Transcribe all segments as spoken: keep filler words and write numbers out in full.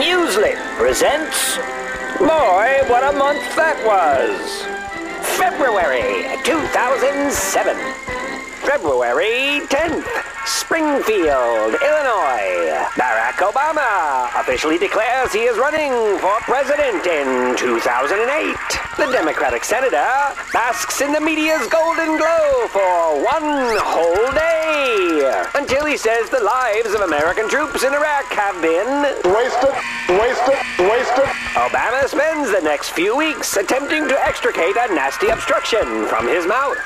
Newsly presents Boy, What a Month That Was! February two thousand seven. February tenth. Springfield, Illinois. Barack Obama officially declares he is running for president in two thousand eight. The Democratic senator basks in the media's golden glow for one whole day, until he says the lives of American troops in Iraq have been wasted, wasted, wasted. Obama spends the next few weeks attempting to extricate a nasty obstruction from his mouth,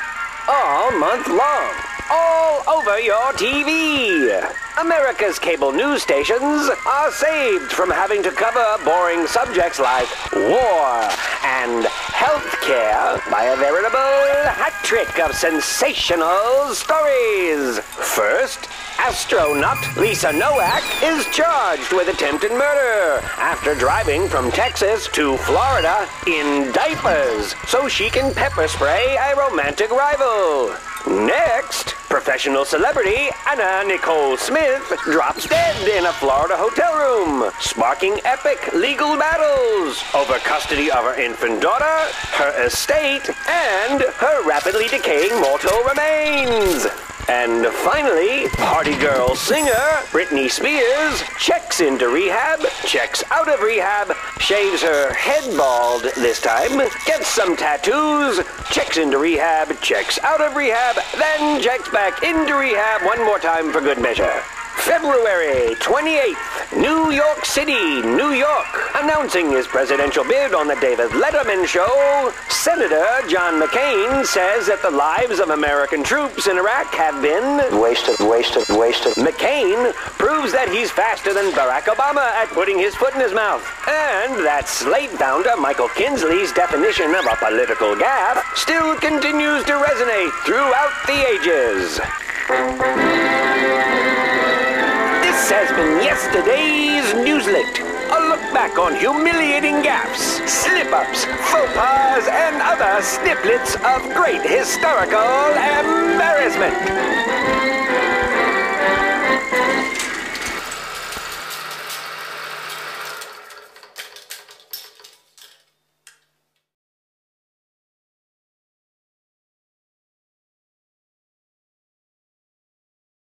all month long. All over your T V. America's cable news stations are saved from having to cover boring subjects like war and healthcare by a veritable hat trick of sensational stories. First, astronaut Lisa Nowak is charged with attempted murder after driving from Texas to Florida in diapers so she can pepper spray a romantic rival. Next, professional celebrity Anna Nicole Smith drops dead in a Florida hotel room, sparking epic legal battles over custody of her infant daughter, her estate, and her rapidly decaying mortal remains. And finally, party girl singer Britney Spears checks into rehab, checks out of rehab, shaves her head bald this time, gets some tattoos, checks into rehab, checks out of rehab, then checks back into rehab one more time for good measure. February twenty-eighth, New York City, New York. Announcing his presidential bid on the David Letterman Show, Senator John McCain says that the lives of American troops in Iraq have been wasted, wasted, wasted. McCain proves that he's faster than Barack Obama at putting his foot in his mouth. And that Slate founder Michael Kinsley's definition of a political gaffe still continues to resonate throughout the ages. This has been yesterday's Newslet, a look back on humiliating gaffes, slip-ups, faux pas, and other snippets of great historical embarrassment.